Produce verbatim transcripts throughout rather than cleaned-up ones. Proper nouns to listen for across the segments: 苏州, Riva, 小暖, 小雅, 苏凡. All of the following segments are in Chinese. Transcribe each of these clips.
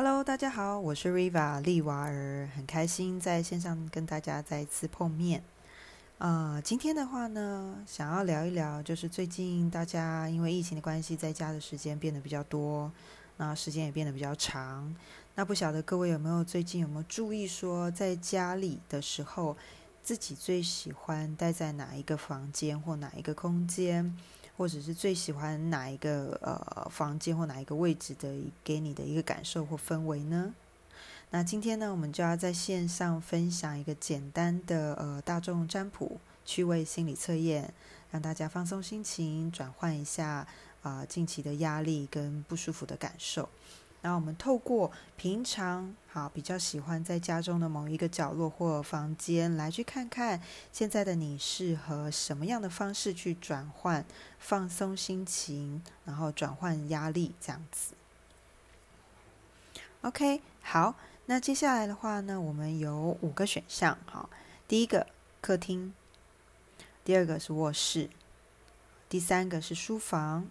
Hello， 大家好，我是 Riva 利娃儿，很开心在线上跟大家再一次碰面。呃，今天的话呢，想要聊一聊，就是最近大家因为疫情的关系，在家的时间变得比较多，那时间也变得比较长。那不晓得各位有没有最近有没有注意说，在家里的时候，自己最喜欢待在哪一个房间或哪一个空间？或者是最喜欢哪一个呃房间或哪一个位置的给你的一个感受或氛围呢？那今天呢，我们就要在线上分享一个简单的呃大众占卜趣味心理测验，让大家放松心情，转换一下啊、呃、近期的压力跟不舒服的感受。那我们透过平常好比较喜欢在家中的某一个角落或房间来去看看现在的你适合什么样的方式去转换放松心情，然后转换压力这样子。 OK， 好，那接下来的话呢，我们有五个选项。好，第一个客厅，第二个是卧室，第三个是书房，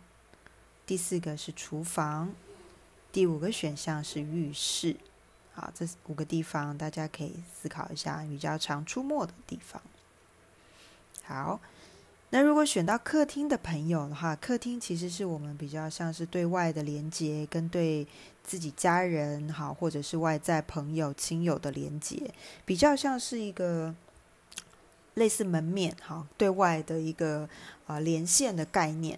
第四个是厨房，第五个选项是浴室。好，这五个地方大家可以思考一下比较常出没的地方。好，那如果选到客厅的朋友的话，客厅其实是我们比较像是对外的连接跟对自己家人好或者是外在朋友亲友的连接，比较像是一个类似门面好对外的一个、呃、连线的概念。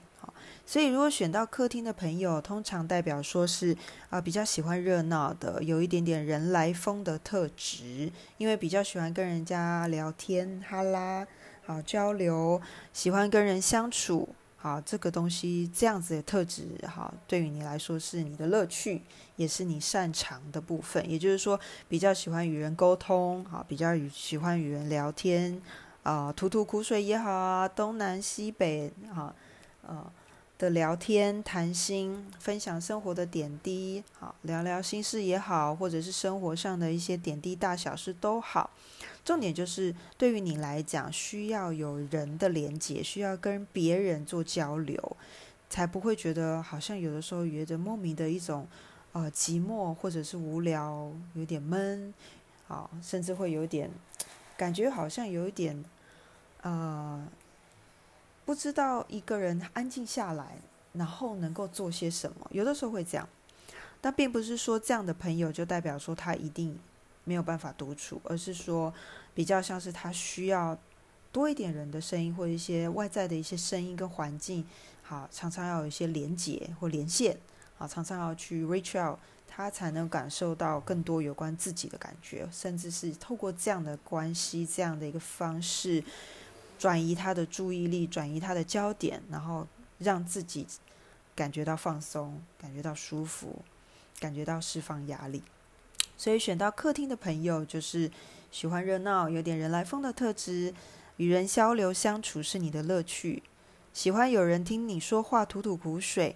所以如果选到客厅的朋友，通常代表说是、呃、比较喜欢热闹的，有一点点人来疯的特质，因为比较喜欢跟人家聊天哈拉好交流，喜欢跟人相处好，这个东西这样子的特质好对于你来说是你的乐趣，也是你擅长的部分，也就是说比较喜欢与人沟通好，比较喜欢与人聊天、呃、吐吐苦水也好啊，东南西北好呃的聊天谈心，分享生活的点滴好，聊聊心事也好，或者是生活上的一些点滴大小事都好，重点就是对于你来讲需要有人的连结，需要跟别人做交流，才不会觉得好像有的时候觉得莫名的一种、呃、寂寞或者是无聊，有点闷好，甚至会有点感觉好像有一点呃不知道一个人安静下来然后能够做些什么，有的时候会这样，但并不是说这样的朋友就代表说他一定没有办法独处，而是说比较像是他需要多一点人的声音或一些外在的一些声音跟环境好，常常要有一些连结或连线好，常常要去 reach out， 他才能感受到更多有关自己的感觉，甚至是透过这样的关系这样的一个方式转移他的注意力，转移他的焦点，然后让自己感觉到放松，感觉到舒服，感觉到释放压力。所以选到客厅的朋友就是喜欢热闹，有点人来疯的特质，与人交流相处是你的乐趣，喜欢有人听你说话吐吐苦水，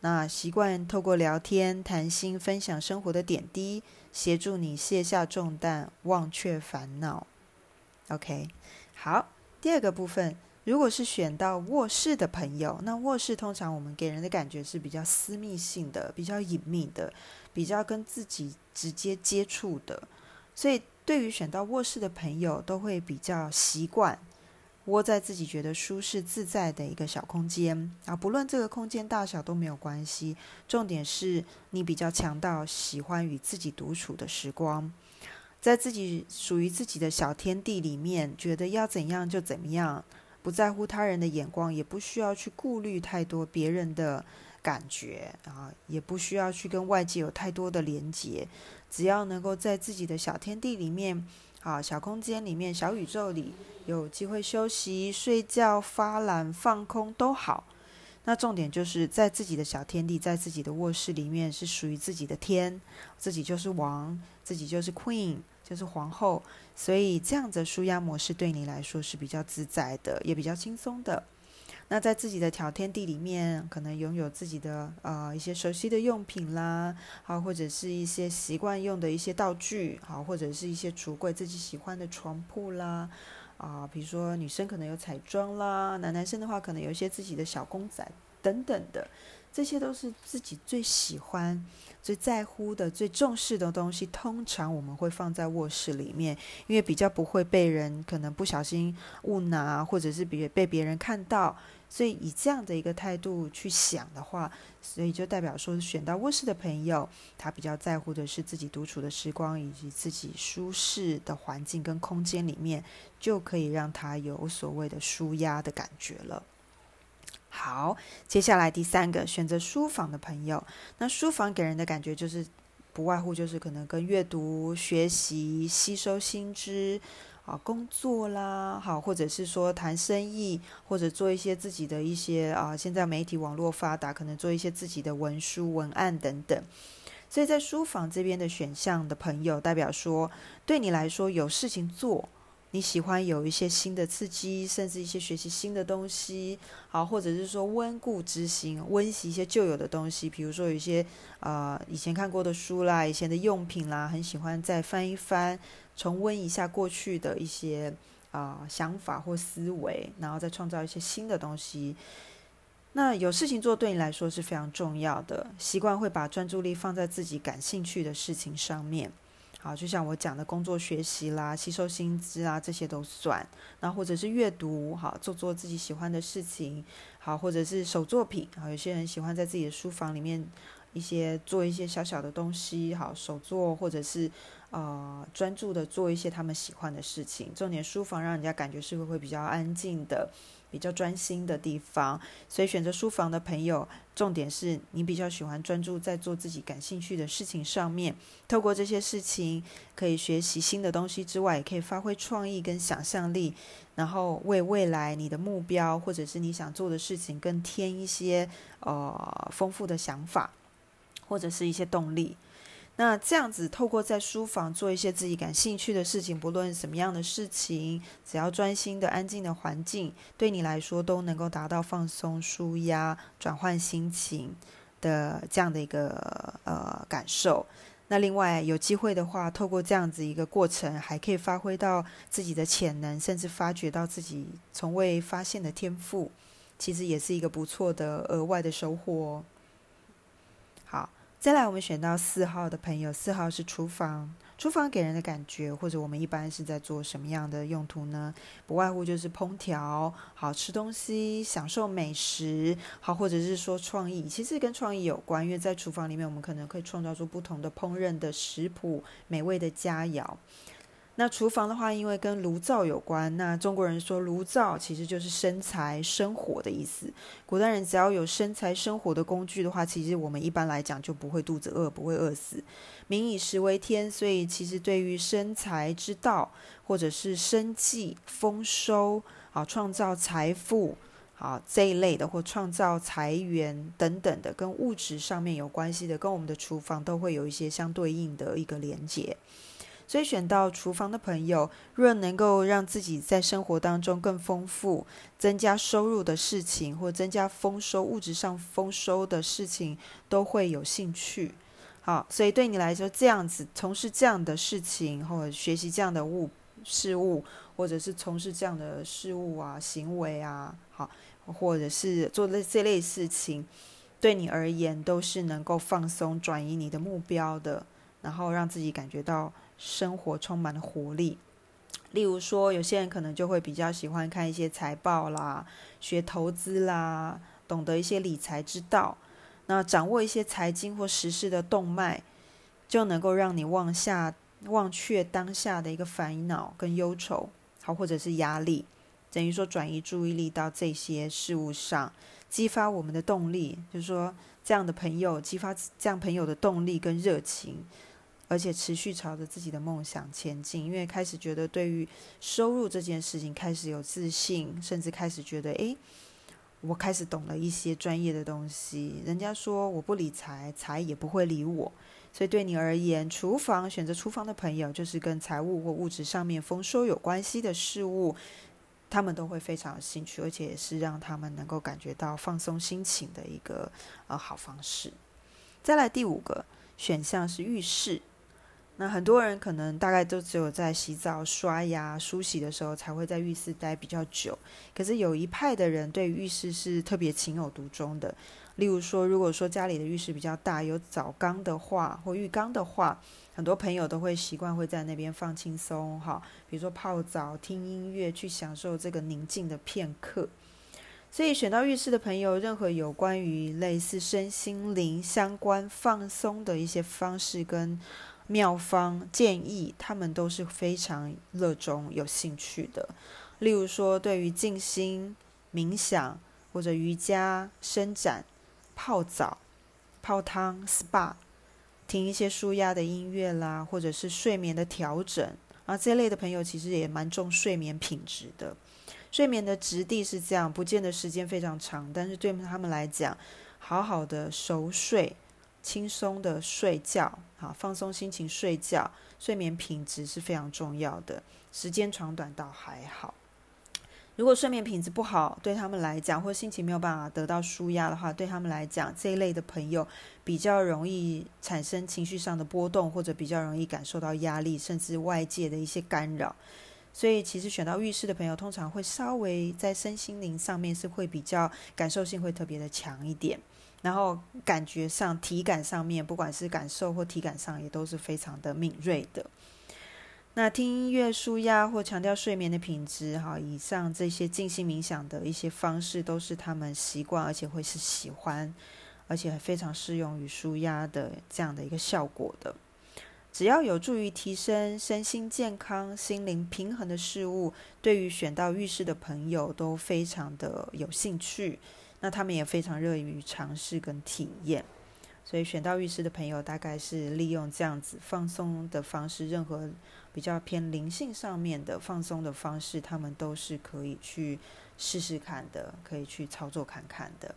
那习惯透过聊天谈心分享生活的点滴，协助你卸下重担，忘却烦恼。 OK， 好，第二个部分，如果是选到卧室的朋友，那卧室通常我们给人的感觉是比较私密性的，比较隐秘的，比较跟自己直接接触的，所以对于选到卧室的朋友都会比较习惯窝在自己觉得舒适自在的一个小空间啊，不论这个空间大小都没有关系，重点是你比较强调喜欢与自己独处的时光，在自己属于自己的小天地里面，觉得要怎样就怎么样，不在乎他人的眼光，也不需要去顾虑太多别人的感觉啊，也不需要去跟外界有太多的连结，只要能够在自己的小天地里面啊，小空间里面，小宇宙里有机会休息睡觉发懒放空都好，那重点就是在自己的小天地，在自己的卧室里面是属于自己的天，自己就是王，自己就是 queen， 就是皇后，所以这样子的舒压模式对你来说是比较自在的，也比较轻松的。那在自己的小天地里面，可能拥有自己的呃一些熟悉的用品啦，好，或者是一些习惯用的一些道具，好，或者是一些橱柜，自己喜欢的床铺啦。啊，比如说女生可能有彩妆啦，男男生的话可能有一些自己的小公仔等等的，这些都是自己最喜欢、最在乎的、最重视的东西，通常我们会放在卧室里面，因为比较不会被人可能不小心误拿，或者是被别人看到。所以以这样的一个态度去想的话，所以就代表说选到卧室的朋友，他比较在乎的是自己独处的时光，以及自己舒适的环境跟空间里面，就可以让他有所谓的舒压的感觉了。好，接下来第三个，选择书房的朋友，那书房给人的感觉就是不外乎就是可能跟阅读、学习、吸收新知啊、工作啦，好，或者是说谈生意，或者做一些自己的一些啊，现在媒体网络发达，可能做一些自己的文书文案等等。所以在书房这边的选项的朋友，代表说对你来说有事情做，你喜欢有一些新的刺激，甚至一些学习新的东西，好，或者是说温故知新，温习一些旧有的东西，比如说有一些呃以前看过的书啦，以前的用品啦，很喜欢再翻一翻，重温一下过去的一些啊、呃、想法或思维，然后再创造一些新的东西。那有事情做对你来说是非常重要的，习惯会把专注力放在自己感兴趣的事情上面。好，就像我讲的工作学习啦，吸收新知啊，这些都算。然后或者是阅读，好，做做自己喜欢的事情，好，或者是手作品，好，有些人喜欢在自己的书房里面一些做一些小小的东西，好，手作，或者是呃专注的做一些他们喜欢的事情。重点书房让人家感觉是会比较安静的，比较专心的地方。所以选择书房的朋友，重点是你比较喜欢专注在做自己感兴趣的事情上面，透过这些事情可以学习新的东西之外，也可以发挥创意跟想象力，然后为未来你的目标或者是你想做的事情更添一些呃丰富的想法，或者是一些动力。那这样子透过在书房做一些自己感兴趣的事情，不论什么样的事情，只要专心的安静的环境，对你来说都能够达到放松、舒压、转换心情的这样的一个呃感受。那另外有机会的话，透过这样子一个过程，还可以发挥到自己的潜能，甚至发掘到自己从未发现的天赋，其实也是一个不错的额外的收获哦。好，再来我们选到四号的朋友，四号是厨房。厨房给人的感觉，或者我们一般是在做什么样的用途呢？不外乎就是烹调，好，吃东西，享受美食，好，或者是说创意，其实跟创意有关，因为在厨房里面我们可能可以创造出不同的烹饪的食谱，美味的佳肴。那厨房的话，因为跟炉灶有关，那中国人说炉灶其实就是生财生火的意思。古代人只要有生财生火的工具的话，其实我们一般来讲就不会肚子饿，不会饿死。民以食为天，所以其实对于生财之道，或者是生计、丰收、好，创造财富，好，这一类的，或创造财源等等的，跟物质上面有关系的，跟我们的厨房都会有一些相对应的一个连结。所以选到厨房的朋友，若能够让自己在生活当中更丰富，增加收入的事情，或增加丰收，物质上丰收的事情，都会有兴趣。好，所以对你来说，这样子从事这样的事情，或者学习这样的物事物，或者是从事这样的事物啊、行为啊，好，或者是做这类事情，对你而言都是能够放松、转移你的目标的，然后让自己感觉到生活充满了活力。例如说有些人可能就会比较喜欢看一些财报啦，学投资啦，懂得一些理财之道，那掌握一些财经或时事的动脉，就能够让你忘下忘却当下的一个烦恼跟忧愁，好，或者是压力，等于说转移注意力到这些事物上，激发我们的动力，就是说这样的朋友激发这样朋友的动力跟热情，而且持续朝着自己的梦想前进。因为开始觉得对于收入这件事情开始有自信，甚至开始觉得诶，我开始懂了一些专业的东西，人家说我不理财，财也不会理我。所以对你而言，厨房选择厨房的朋友，就是跟财务或物质上面丰收有关系的事物，他们都会非常有兴趣，而且也是让他们能够感觉到放松心情的一个、呃、好方式。再来第五个选项是浴室。那很多人可能大概都只有在洗澡、刷牙、梳洗的时候才会在浴室待比较久，可是有一派的人对浴室是特别情有独钟的，例如说，如果说家里的浴室比较大，有澡缸的话或浴缸的话，很多朋友都会习惯会在那边放轻松哈，比如说泡澡、听音乐，去享受这个宁静的片刻。所以选到浴室的朋友，任何有关于类似身心灵相关放松的一些方式跟妙方建议，他们都是非常热衷有兴趣的。例如说对于静心、冥想或者瑜伽、伸展、泡澡、泡汤、S P A， 听一些舒压的音乐啦，或者是睡眠的调整啊，这类的朋友其实也蛮重睡眠品质的。睡眠的质地是这样，不见得时间非常长，但是对他们来讲，好好的熟睡，轻松的睡觉，好放松心情睡觉，睡眠品质是非常重要的，时间长短倒还好。如果睡眠品质不好，对他们来讲，或心情没有办法得到舒压的话，对他们来讲，这一类的朋友比较容易产生情绪上的波动，或者比较容易感受到压力，甚至外界的一些干扰。所以其实选到浴室的朋友，通常会稍微在身心灵上面是会比较感受性会特别的强一点，然后感觉上体感上面，不管是感受或体感上也都是非常的敏锐的。那听音乐舒压或强调睡眠的品质，以上这些静心冥想的一些方式都是他们习惯而且会是喜欢，而且非常适用于舒压的这样的一个效果的。只要有助于提升身心健康、心灵平衡的事物，对于选到浴室的朋友都非常的有兴趣，那他们也非常热于尝试跟体验。所以选到浴室的朋友大概是利用这样子放松的方式，任何比较偏灵性上面的放松的方式，他们都是可以去试试看的，可以去操作看看的。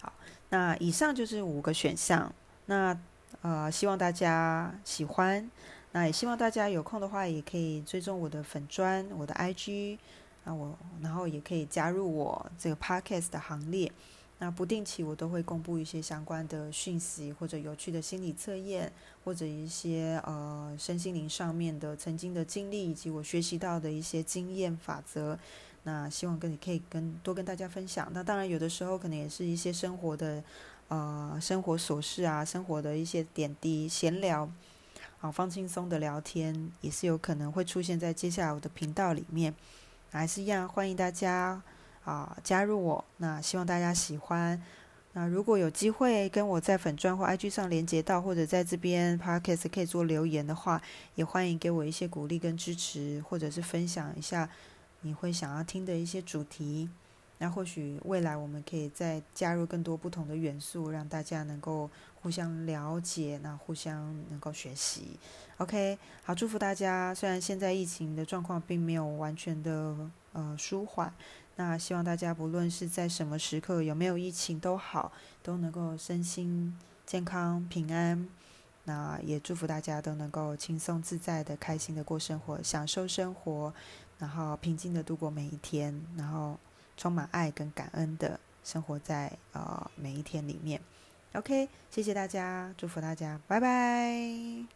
好，那以上就是五个选项，那呃，希望大家喜欢，那也希望大家有空的话也可以追踪我的粉专、我的 I G 啊，我然后也可以加入我这个 Podcast 的行列。那不定期我都会公布一些相关的讯息，或者有趣的心理测验，或者一些呃身心灵上面的曾经的经历，以及我学习到的一些经验法则。那希望跟你可以跟多跟大家分享。那当然有的时候可能也是一些生活的呃，生活琐事啊，生活的一些点滴闲聊啊，放轻松的聊天也是有可能会出现在接下来我的频道里面。还是一样欢迎大家啊加入我，那希望大家喜欢。那如果有机会跟我在粉专或 I G 上连接到，或者在这边 Podcast 可以做留言的话，也欢迎给我一些鼓励跟支持，或者是分享一下你会想要听的一些主题。那或许未来我们可以再加入更多不同的元素，让大家能够互相了解，那互相能够学习。 OK， 好，祝福大家。虽然现在疫情的状况并没有完全的呃舒缓，那希望大家不论是在什么时刻，有没有疫情都好，都能够身心健康平安。那也祝福大家都能够轻松自在的、开心的过生活，享受生活，然后平静的度过每一天，然后充满爱跟感恩的生活在呃每一天里面。OK， 谢谢大家，祝福大家，拜拜。